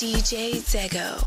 DJ Zeggo.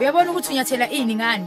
Uyabona ukuthi unyathela ini ngani?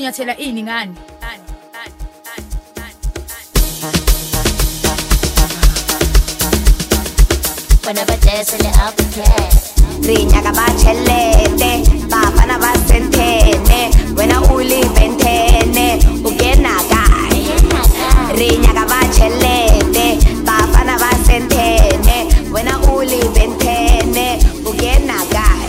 Unyathela ini ngani? Bona badesele apke rinya ka bachelete bafana basentene wena uli bentene ugena kai rinya ka bachelete bafana basentene wena uli bentene ugena kai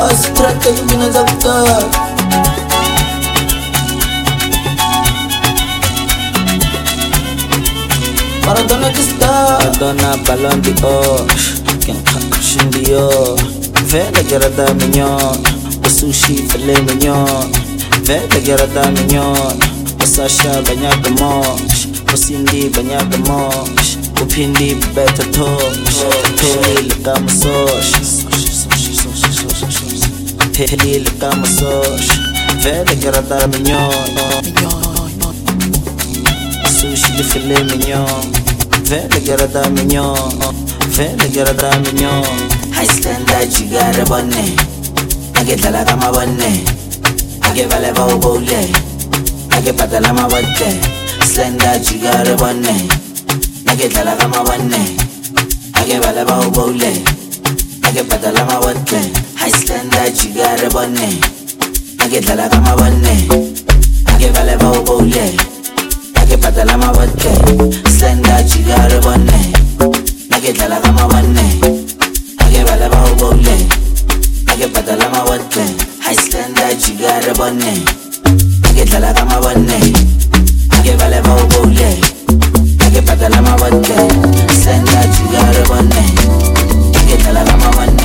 أسترك من زبطة Maradona Cristal Maradona Ballon d'Or Quem Kardashian Dior Velha Gerada Mignon O Sushi Filet Mignon Velha Gerada Mignon O Sasha Banyak Gamosh O Cindy Banyak Gamosh O Pindi Beta Tosh Peli Lekama Sosh Peli Lekama Sosh Velha Gerada Mignon Sushi Filet Mignon Velha Gerada Mignon Velha Gerada Mignon High standard chigara bonne Age talaga mabonne Age valeva ubole Age patala mabote Standard chigara bonne Age talaga mabonne Age valeva ubole Age patala mabote High standard chigara bonne Age talaga mabonne Age valeva ubole Nage patala ma vodka, slenda chigara bonne. Nage tala ma bonne, nage bala ba ubole. Nage patala ma vodka, high slenda chigara bonne. Nage tala ma bonne, nage bala ba ubole. Nage patala ma vodka, slenda chigara bonne. Nage tala ma bonne.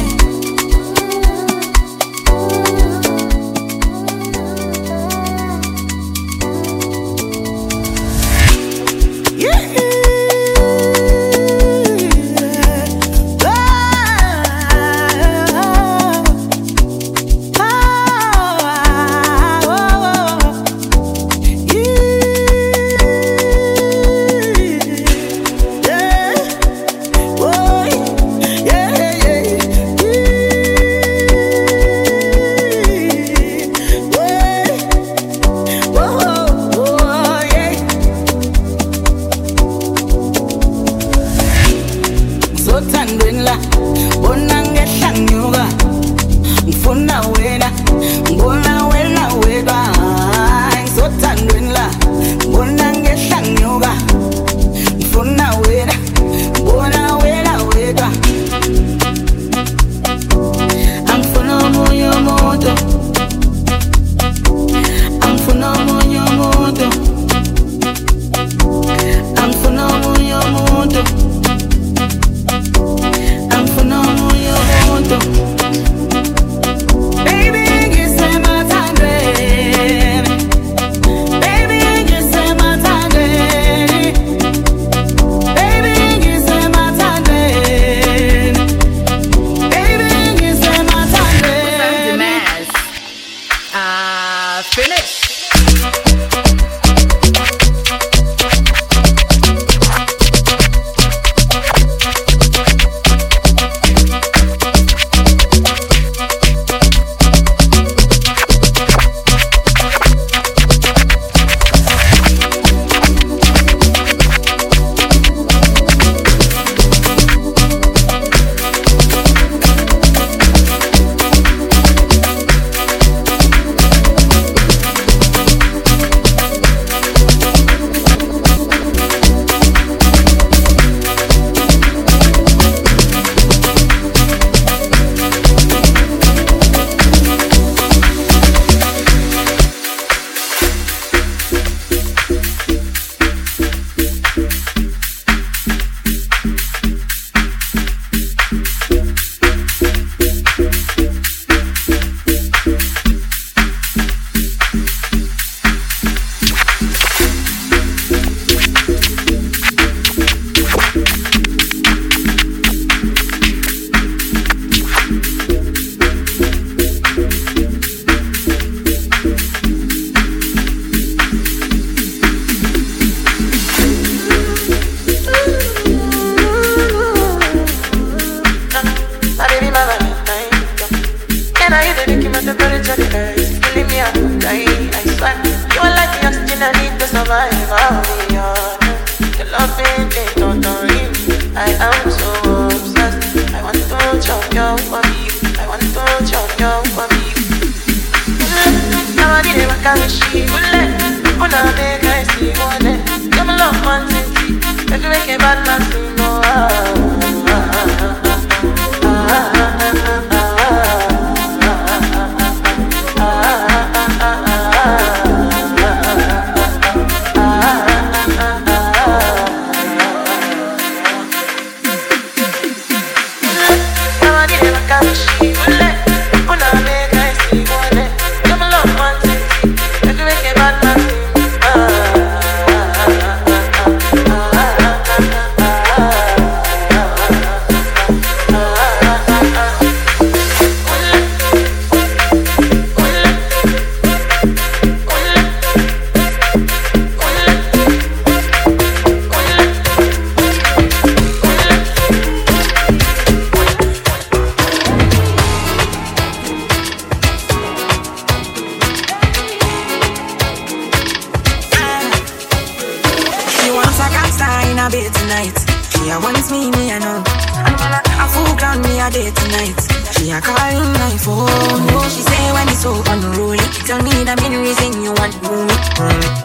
wants me, I know. And a fool clown me a day tonight. She a calling my phone. She say when it's so unruly, tell me the main reason you want me.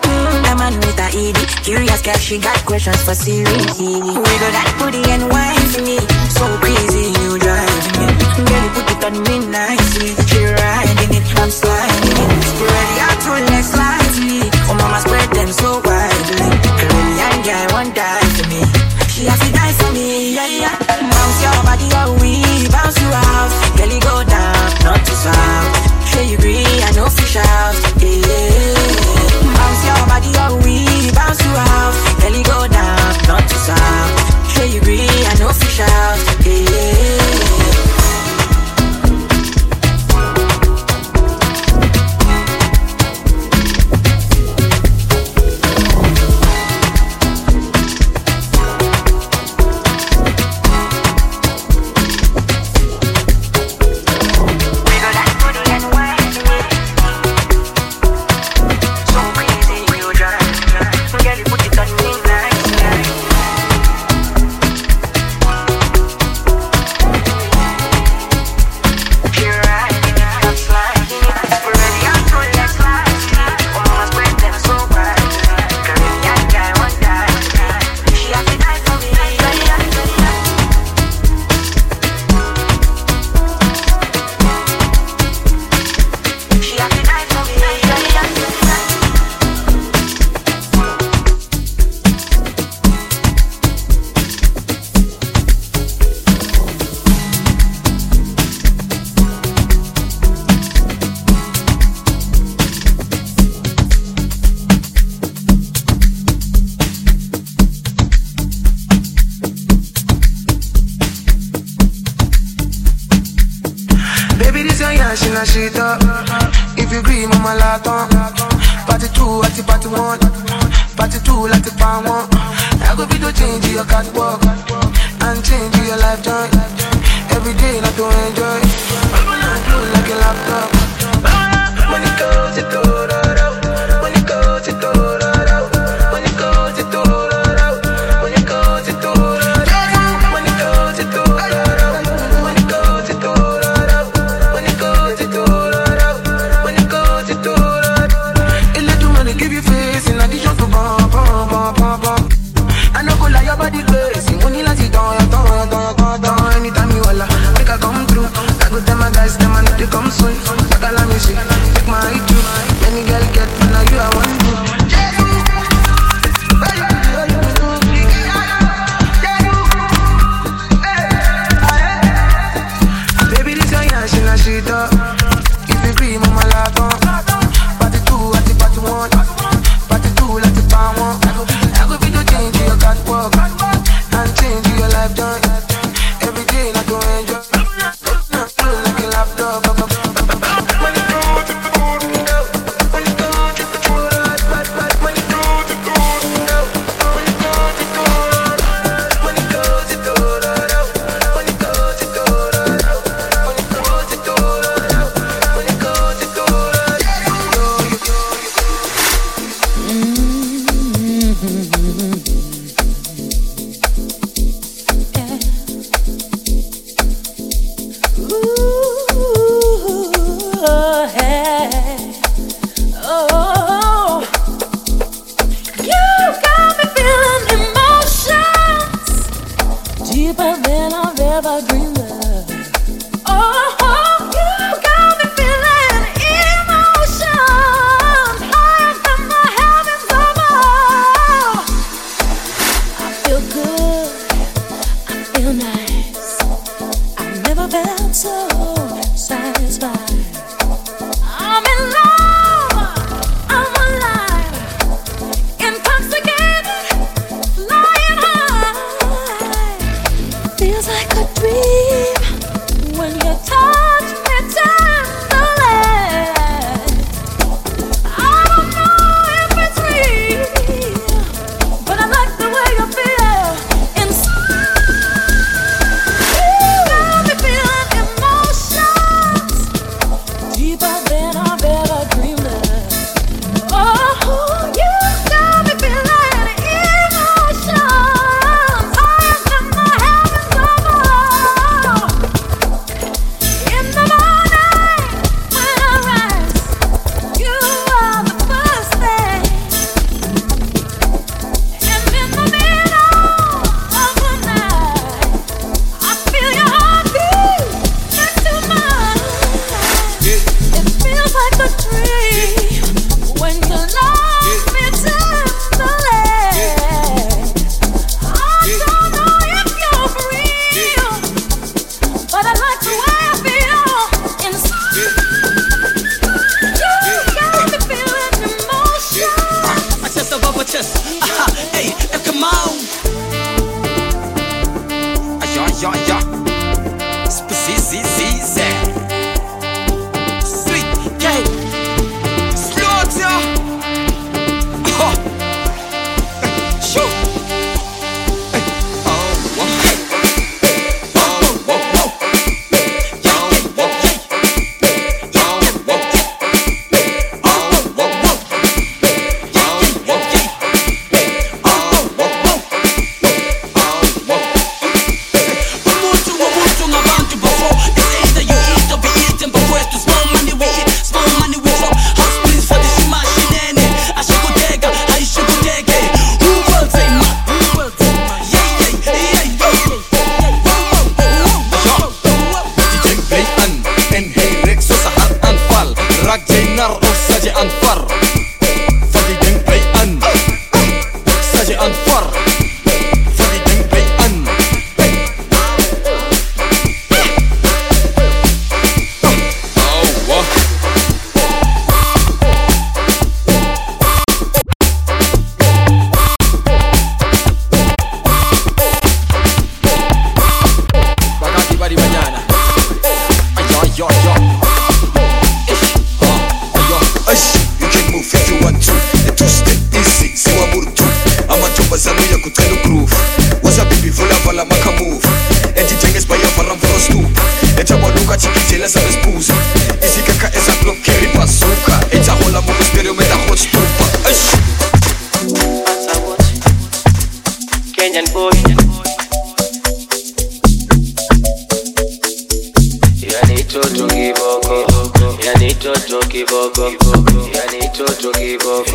The man with a ED, curious girl, she got questions for Siri. We got that booty and wife me, so crazy you drive me. Girl, put it on me nicely, she riding it, I'm sliding it. Spread your toolness slightly, oh mama spread them so widely. Korean guy won't die for me, she has to die for me, yeah yeah. Bounce your body all we bounce you out, girl you go down, not too soft. Hey you agree, I know fish out, yeah. Bounce your body all we bounce you out, girl you go down, not too soft. Hey you agree, I know fish out, yeah.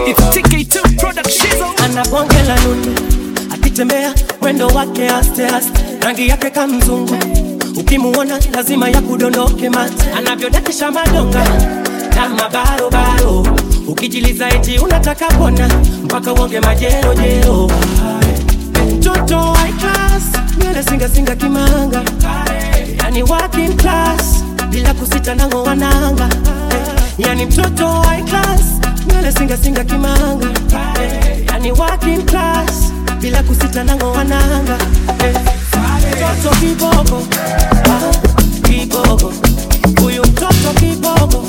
It's TK2 Productions anabongela nunu akitembea wendo wake aste rangi yake kama mzungu ukimuona lazima yakudondoke mate anavyodakisha madonga kama barobaro ukijiliza eti unataka kuona mpaka uonge majero jero mtoto I class mele singa kimanga yani working class bila kusita nango wananga yani mtoto I class mele singa kimanga yani working class bila kusita nango wananga mtoto kibogo kibogo huyu mtoto kibogo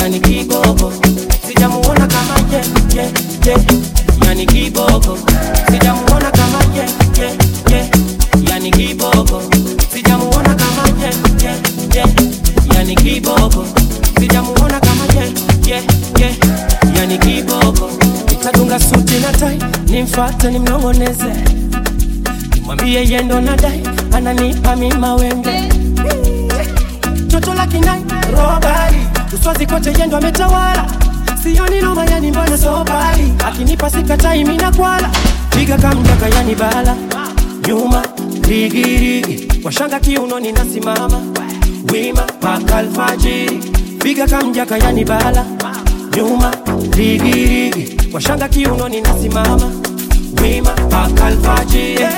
yani kibogo sijamuona kama je yani kibogo sijamuona kama je yani kibogo sijamuona kama je yani kibogo sijamuona kama je yani kibogo nitatunga suti na tai nimfuate nimnongoneze mwambie yendo nadai ananipa mima wenge toto la kinai robari uswazi kote yendo ametawala sioni noma yani mbona sobari akinipa sikatai mimi nakwala piga kamjaka yani bala nyuma ligirigi washanga kiunoni nasimama wima paka alfajiri piga kamjaka yani bala nyuma ligirigi washanga kiunoni nasimama wima paka alfajiri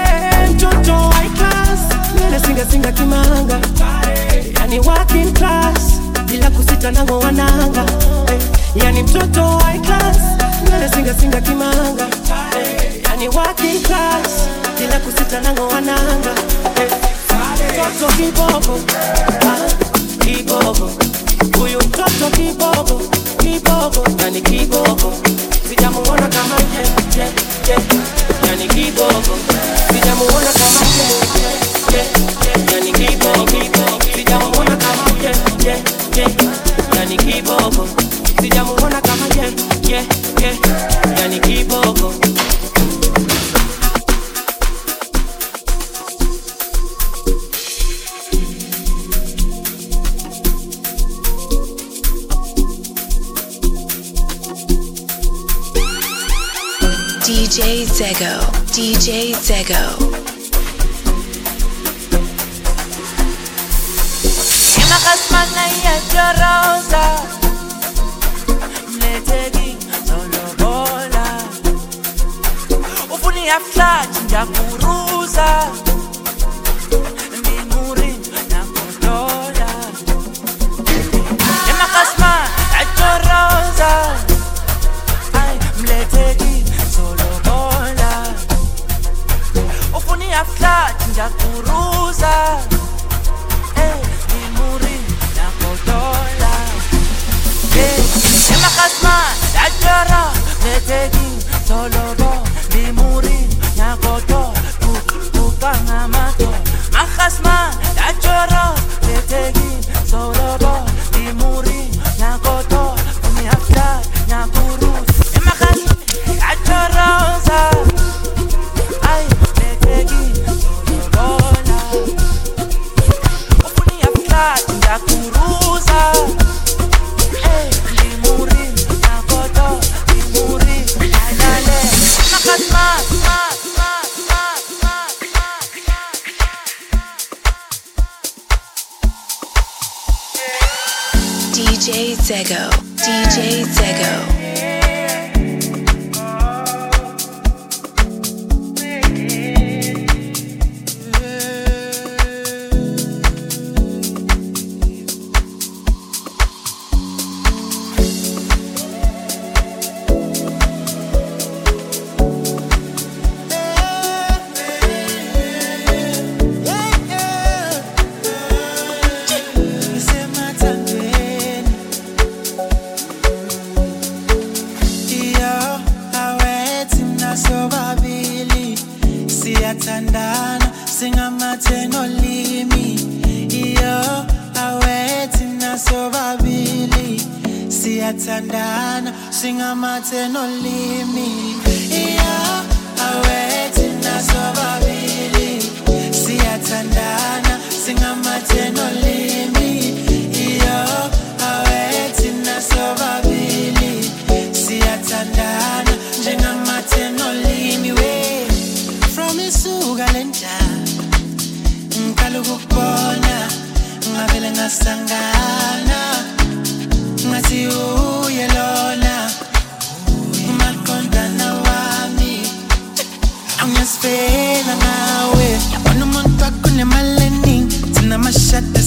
mtoto I class mele singa kimanga yani working class bila kusita nango wananga yani mtoto I class mele singa kimanga yani working class bila kusita nango wananga mtoto kibogo huyu mtoto kibogo yani kibogo sijamuona kama yani kibogo sijamuona kama yani kibogo sijamuona kama yani kibogo sijamuona kama yani kibogo DJ Zeggo. Makasmana ya jorosa, mletegi solo bola. Ufuni afla chinga kuruza, nimuri na kudola. Makasmana ya jorosa, ay mletegi solo bola. Ufuni afla chinga kuruza. Asma, la llora, le tegui, solo bo, di muri, na goto, tu amato. Majasma, la llora, le tegui, solo bo, di muri, na goto, tu mi afla, na guru. Majas, la llorosa, ay, le tegui, solo bola. Opuni afla, na guruza. DJ Zeggo. Sing a mateno limi, iyo, awe.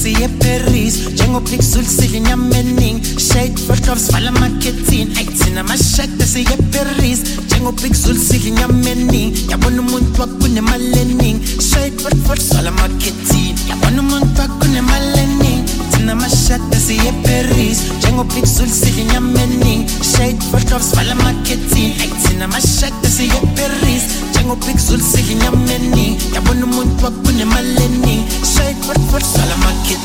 Parisi e Paris, Django Plick sul Silinia Mening, Shade Photoshop, Fala Marketing, Aitina Mashak, Parisi e Paris, Django Plick sul Silinia Mening, Yabonu Muntua Kune Malening, Shade Photoshop, Fala Marketing, Yabonu Muntua Kune Malening, Tina Mashak, Parisi e Paris, Django Plick sul Silinia Mening, Shade Photoshop, Fala Marketing, Aitina Mashak, Parisi e Paris, Django Plick sul Silinia Mening, Yabonu Muntua Kune Malening, Shade Photoshop, Fala Marketing. Ah,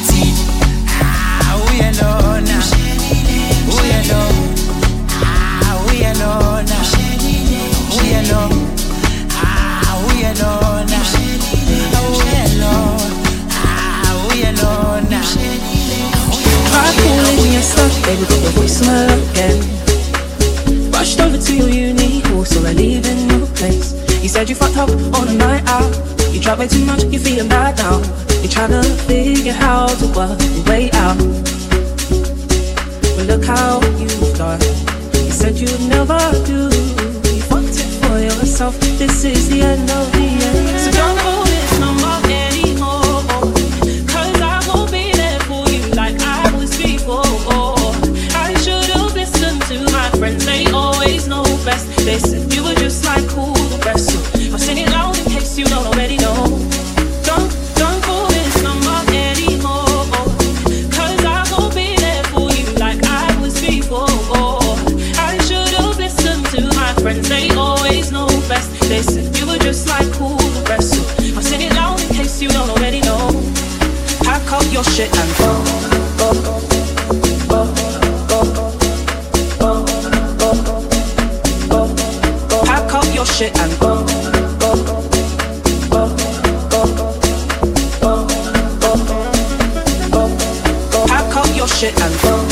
we alone, we alone. Ah, we alone, we alone. Ah, we alone, we alone. Ah, we alone. Carpooling your stuff, baby, put your voice on again. Rushed over to your uni course, so I leave in your place. You said you fucked up on a night out. You tried way too much, you feeling bad now. You're trying to figure how to work your way out. But look how you've done. You said you'd never do. You fucked it for yourself. This is the end of the end. So don't hold it no more anymore. Cause I won't be there for you like I was before. I should've listened to my friends. They always know best. They said you were just like cool the rest. So I'll sing it loud in case you don't already know. You were just like cool the rest. I'll sing it loud in case you don't already know. Pack up your shit and go, go, go, go, go, go. Pack up your shit and go, go, go, go, go, go. Pack up your shit and go.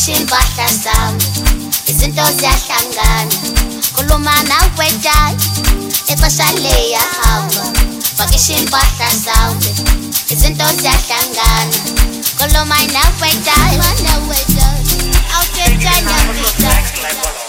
Izimpahla zami, izinto ziyahlangana, khuluma nawejayi, ixesha liyahamba. Fakisha impahla zami, izinto ziyahlangana, khuluma nawejayi, nawejayi, awukejayi nawejayi.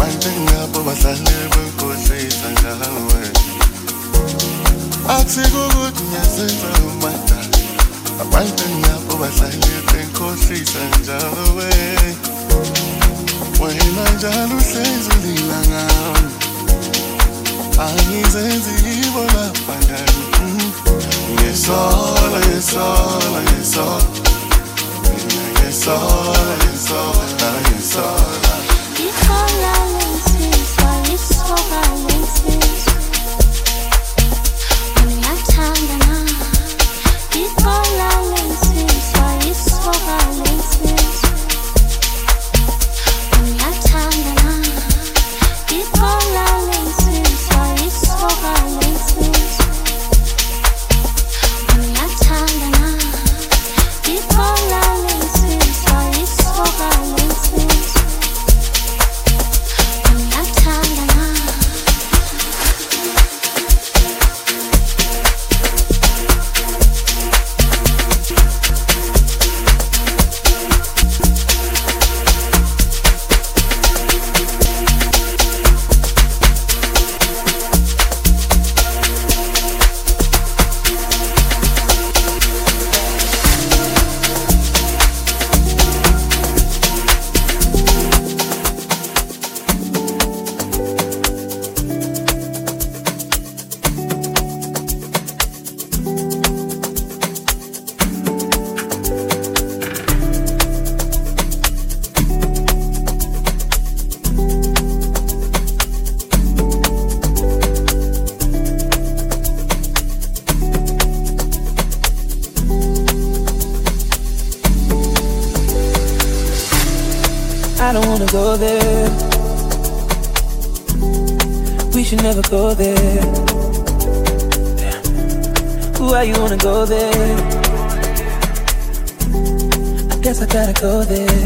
Bandingapo basale bengose sangawe. Atsiguguti nyasenza umata. Bandingapo basale bengose sangawe. Wena njalo sezilanga. Angizenzi ibona bandani. Yesola yesola yesola. Yesola yesola yesola. I don't wanna go there. We should never go there. Why you wanna go there? I guess I gotta go there.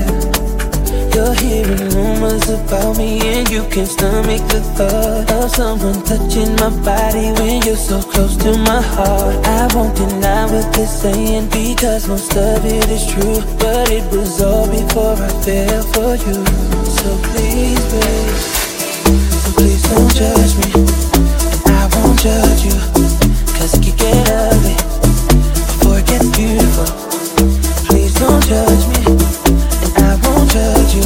You're hearing rumors about me, and you can't stomach the thought of someone touching my body when you're so close to my heart. I won't deny what they're saying, because most of it is true, but it was all before I fell for you. So please, babe, so please don't judge me, and I won't judge you, 'cause it could get ugly before it gets beautiful. Please don't judge me, and I won't judge you,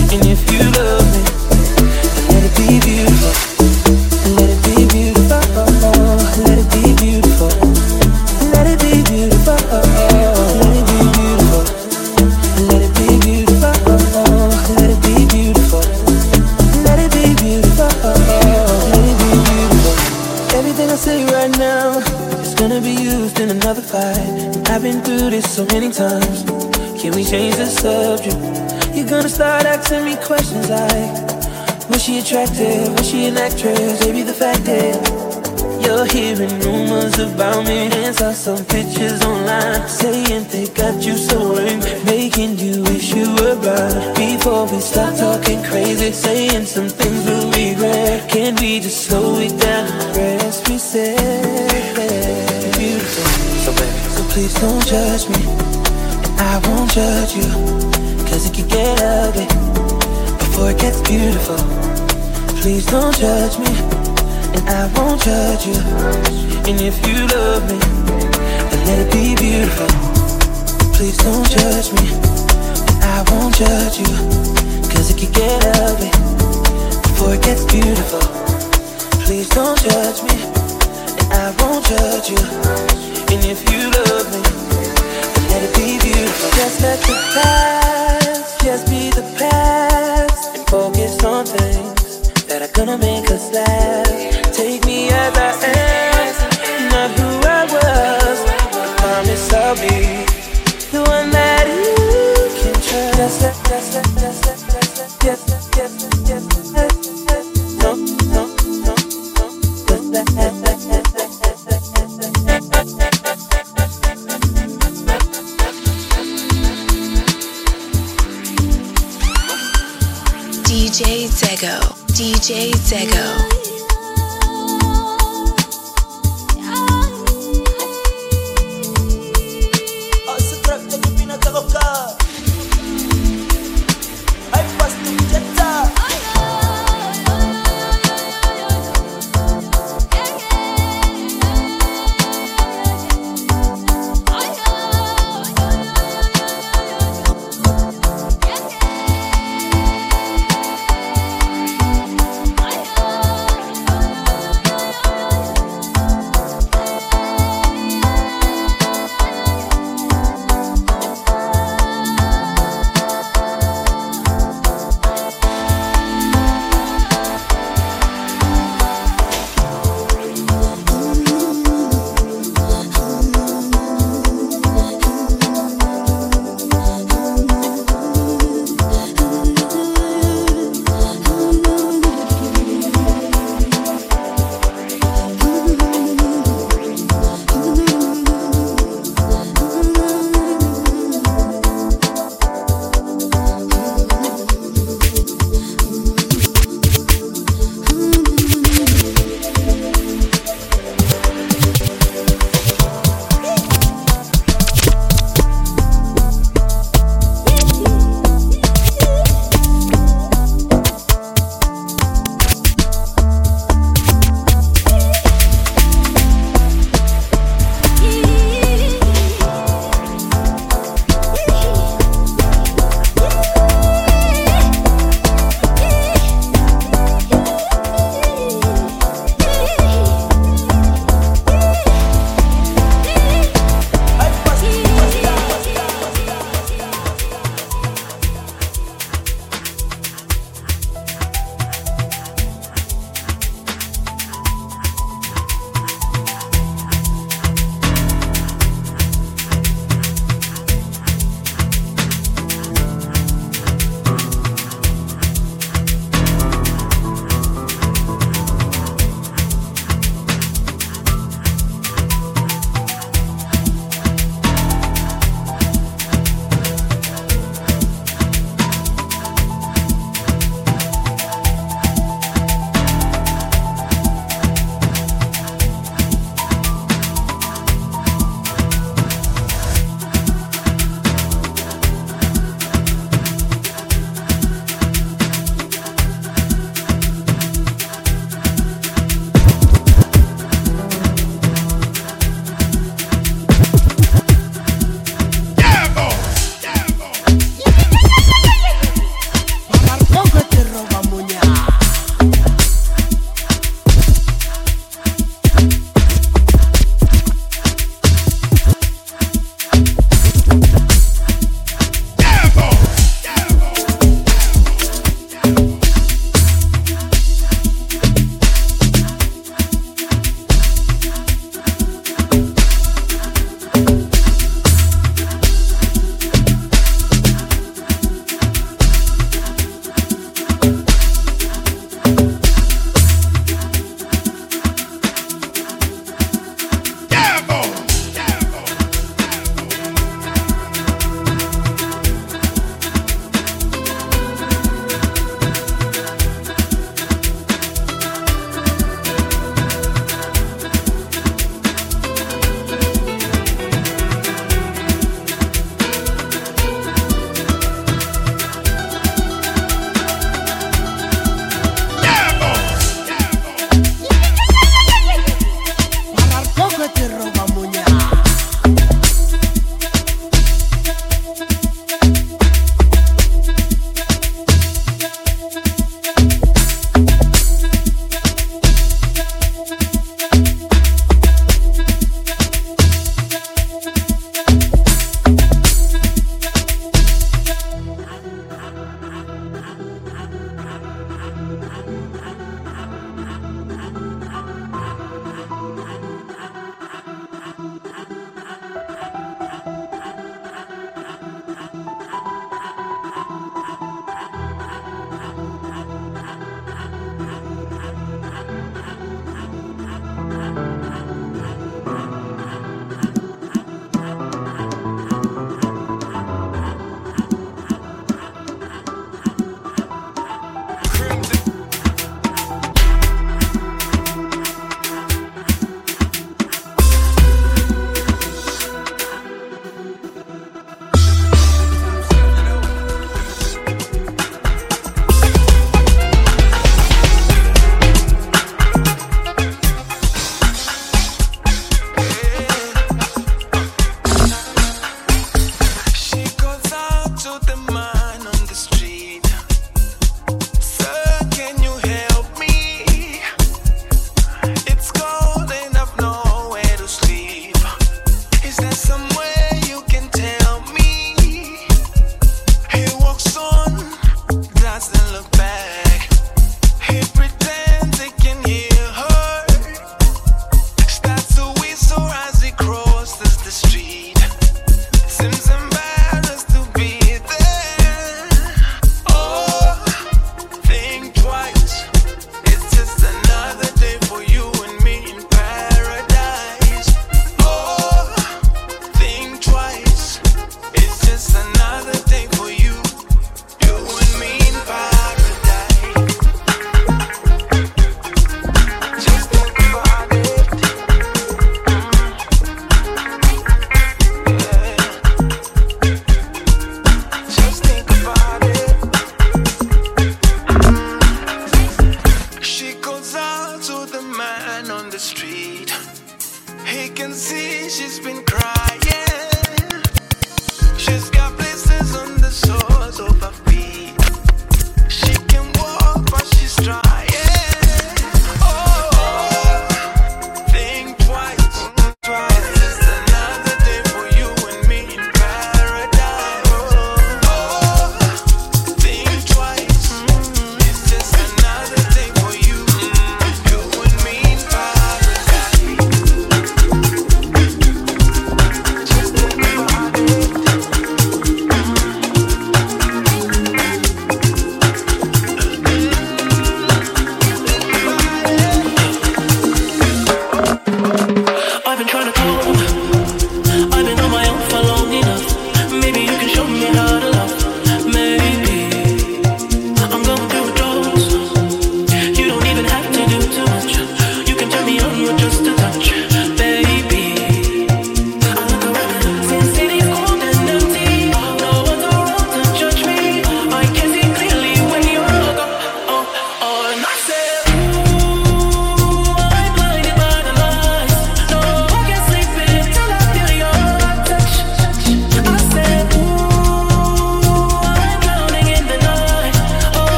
and if you love me, then let it be beautiful, and let it be beautiful, let it be beautiful, let it be beautiful. I've been through this so many times. Can we change the subject? You're gonna start asking me questions like, was she attractive? Was she an actress? Maybe the fact that you're hearing rumors about me, and saw some pictures online saying they got you so in, making you wish you were blind. Before we start talking crazy, saying some things we'll regret, can we just slow it down and rest? We said so, baby, so please don't judge me, and I won't judge you, 'cause it could get ugly before it gets beautiful. Please don't judge me, and I won't judge you, and if you love me, then let it be beautiful. Please don't judge me, and I won't judge you, 'cause it could get ugly before it gets beautiful. Please don't judge me, and I won't judge you, and if you love me, then let it be beautiful. Just let the past just be the past, and focus on things that are gonna make us laugh. Take me as I am, not who I was. I promise I'll be the one that you can trust. Yes. No. Just that. DJ Zeggo. I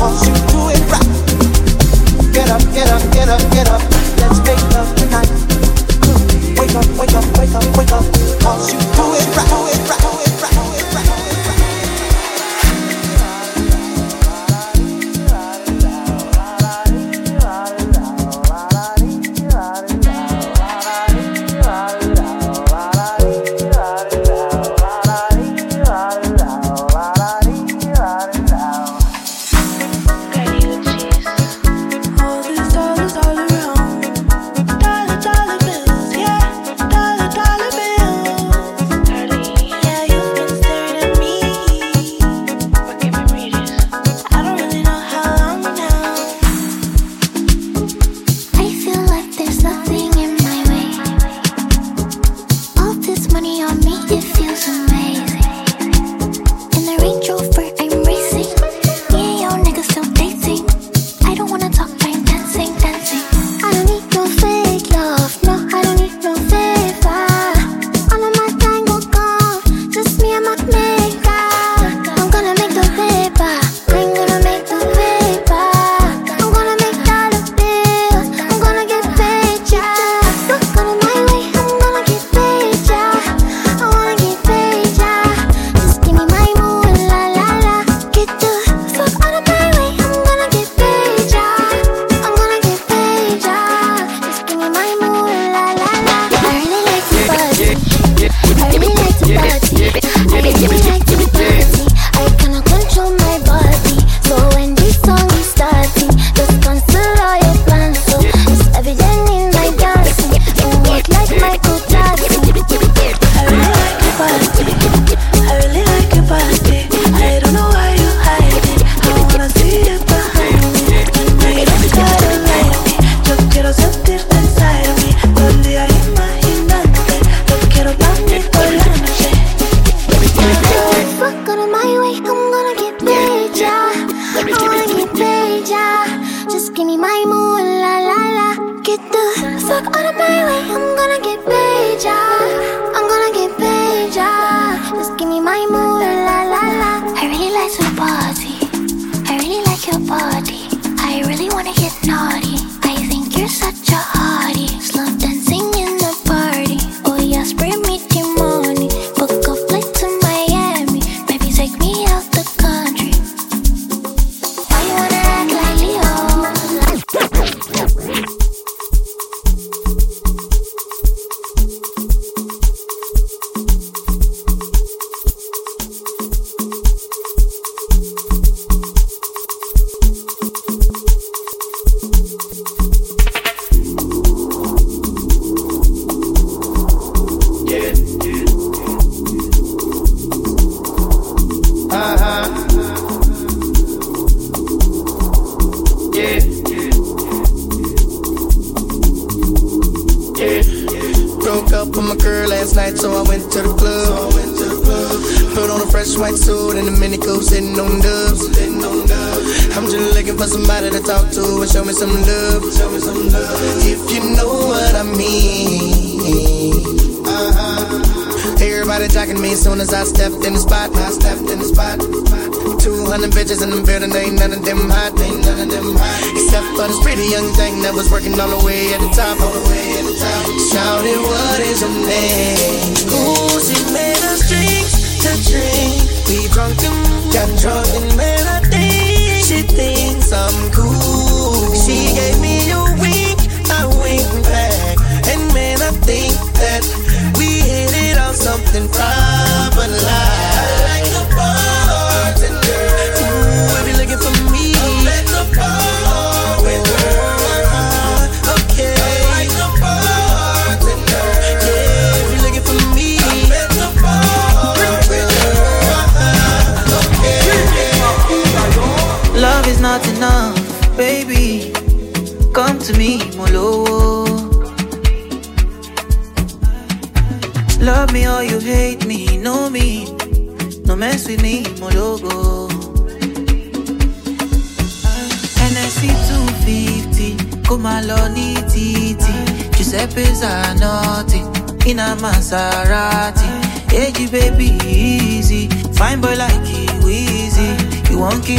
Once you do it right, up, get up, get up, get up. Let's make love tonight. Wake up, wake up, wake up, wake up. Cause you do it right, do it right, do it right, do it right, do it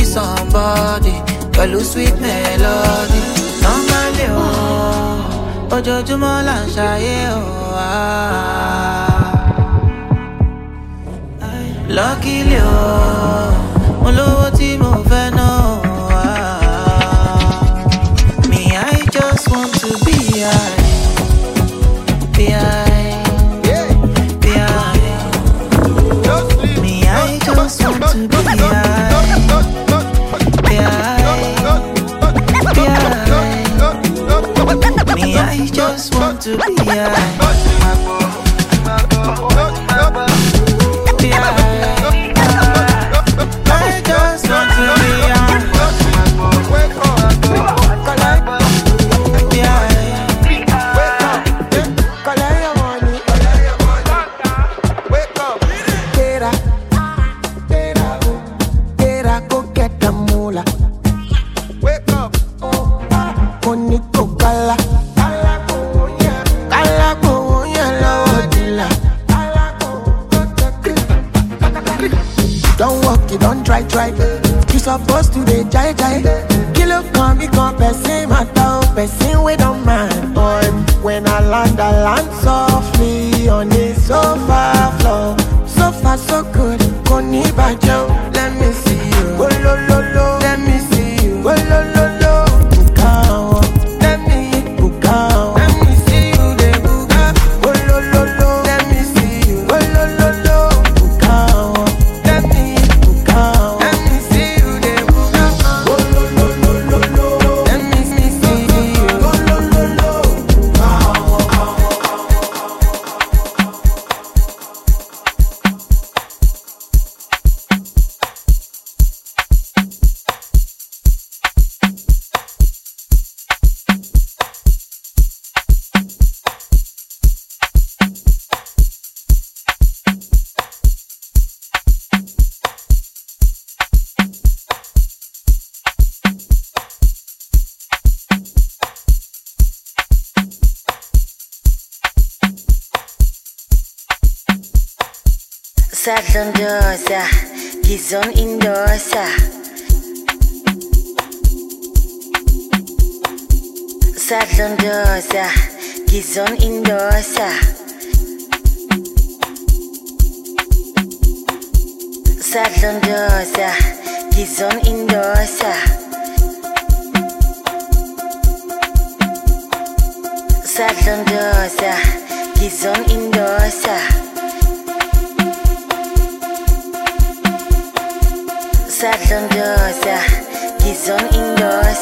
somebody, a little sweet melody. ojoojúmọ́ là ń ṣayé o. Luckily o, mo lówó tí mo fẹ́ ná o. Me, I just want to be high, be high, yeah, be high. Me, I just want to be high, be high, be high. Me, I just want to be I just want to be Saturn doors, kids on indoors. Saturn doors, kids on indoors. Saturn doors, kids on indoors. Saturn doors, kids on indoors. Saturn doors, kids on indoors.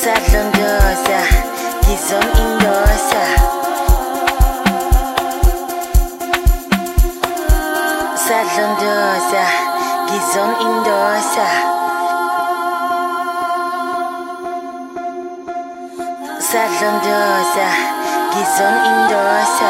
Saturn doors, kids on indoors. Saturn doors, kids on indoors. Saturn doors, kids on indoors.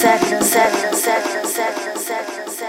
Saturn, Saturn, Saturn, Saturn.